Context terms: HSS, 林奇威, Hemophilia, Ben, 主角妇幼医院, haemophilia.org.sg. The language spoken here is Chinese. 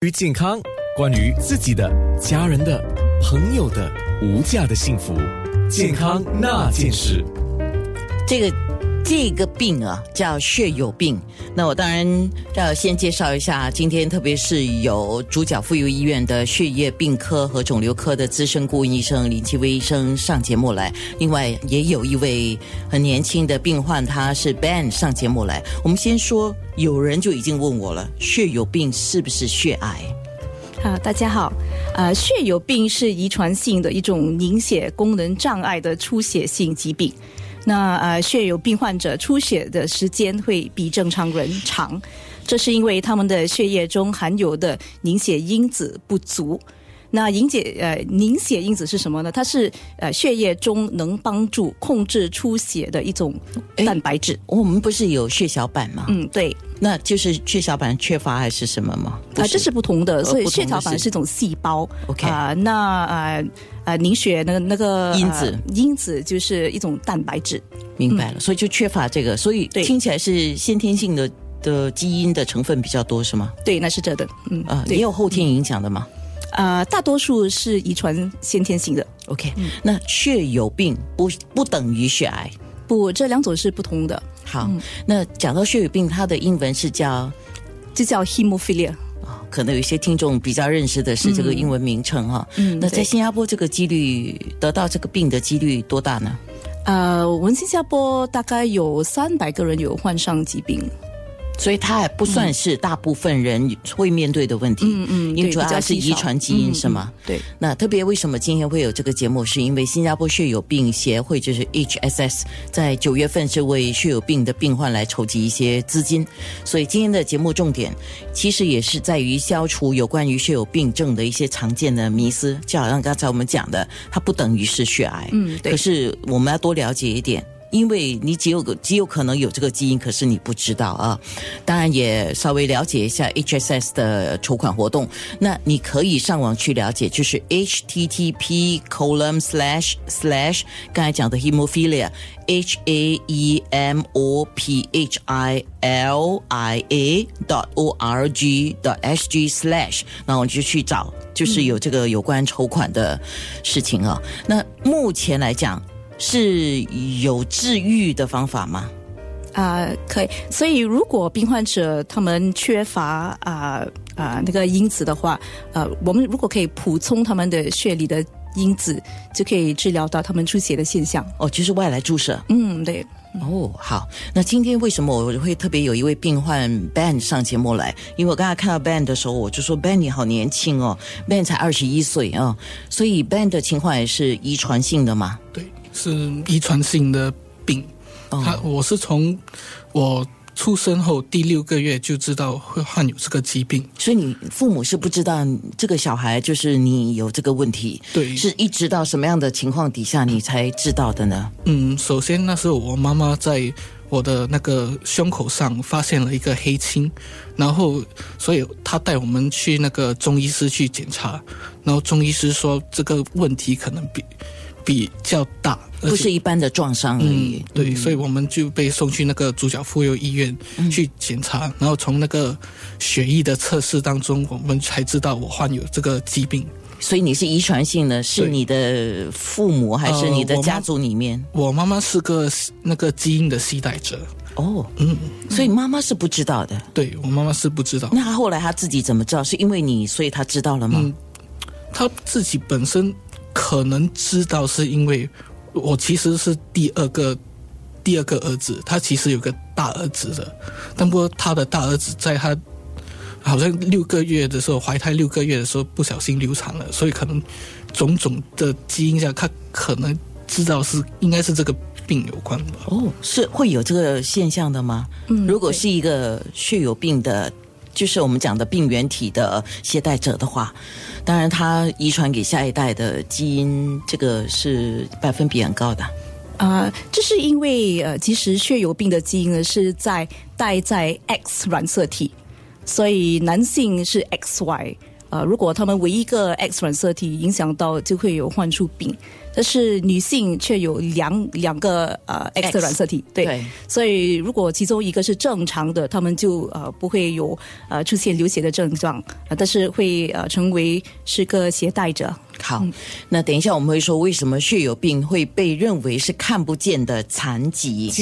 关于健康，关于自己的、家人的、朋友的无价的幸福，健康那件事。这个病啊叫血友病。那我当然要先介绍一下，今天特别是有主角妇幼医院的血液病科和肿瘤科的资深顾问医生林奇威医生上节目来，另外也有一位很年轻的病患，他是 Ben 上节目来。我们先说，有人就已经问我了，血友病是不是血癌？好，大家好。血友病是遗传性的一种凝血功能障碍的出血性疾病。那血友病患者出血的时间会比正常人长，这是因为他们的血液中含有的凝血因子不足。那凝血因子是什么呢？它是血液中能帮助控制出血的一种蛋白质。我们不是有血小板吗？嗯，对。那就是血小板缺乏还是什么吗？这是不同的。所以血小板是一种细胞。OK。凝血那个因子就是一种蛋白质。明白了。所以就缺乏这个，所以听起来是先天性的基因的成分比较多，是吗？对，那是这的。嗯啊，也有后天影响的吗？大多数是遗传先天性的。OK，那血友病不等于血癌，不，这两种是不同的。好，那讲到血友病，它的英文是就叫 Hemophilia。可能有些听众比较认识的是这个英文名称哈。那在新加坡这个几率得到这个病的几率多大呢？我们新加坡大概有300个人有患上疾病。所以它还不算是大部分人会面对的问题，因为主要是遗传基因，是吗？对。那特别为什么今天会有这个节目，是因为新加坡血友病协会就是 HSS 在9月份是为血友病的病患来筹集一些资金，所以今天的节目重点其实也是在于消除有关于血友病症的一些常见的迷思，就好像刚才我们讲的，它不等于是血癌，可是我们要多了解一点。因为你极有可能有这个基因，可是你不知道啊。当然也稍微了解一下 HSS 的筹款活动，那你可以上网去了解，就是 http:// 刚才讲的 hemophilia haemophilia.org.sg/ 然后我就去找，就是有这个有关筹款的事情啊。那目前来讲，是有治愈的方法吗？可以。所以如果病患者他们缺乏那个因子的话，我们如果可以补充他们的血里的因子，就可以治疗到他们出血的现象。哦，就是外来注射。嗯，对。哦，好。那今天为什么我会特别有一位病患 Ben 上节目来？因为我刚才看到 Ben 的时候，我就说 Ben 你好年轻哦， Ben 才21岁啊，所以 Ben 的情况也是遗传性的嘛？对。是遗传性的病，我是从我出生后第6个月就知道会患有这个疾病。所以你父母是不知道这个小孩就是你有这个问题？对，是一直到什么样的情况底下你才知道的呢？首先那时候我妈妈在我的那个胸口上发现了一个黑青，然后所以他带我们去那个中医师去检查，然后中医师说这个问题可能比较大，不是一般的撞伤而已。对，所以我们就被送去那个主角妇幼医院去检查，然后从那个血液的测试当中，我们才知道我患有这个疾病。所以你是遗传性的，是你的父母还是你的家族里面？我妈妈是个那个基因的携带者。哦，所以妈妈是不知道的。对，我妈妈是不知道。那后来她自己怎么知道？是因为你，所以她知道了吗？她自己本身可能知道，是因为我其实是第二个儿子，他其实有个大儿子的，但不过他的大儿子在他好像怀胎六个月的时候不小心流产了，所以可能种种的基因下，他可能知道是应该是这个病有关吧。哦，是会有这个现象的吗？如果是一个血友病的，就是我们讲的病原体的携带者的话，当然它遗传给下一代的基因，这个是百分比很高的。这是因为其实血友病的基因呢是带在 X 染色体，所以男性是 XY，如果他们唯一一个 X 染色体影响到，就会有患出病。但是女性却有两个X 染色体， 对，所以如果其中一个是正常的，他们就不会有出现流血的症状，但是会成为是个携带者。好，那等一下我们会说为什么血友病会被认为是看不见的残疾。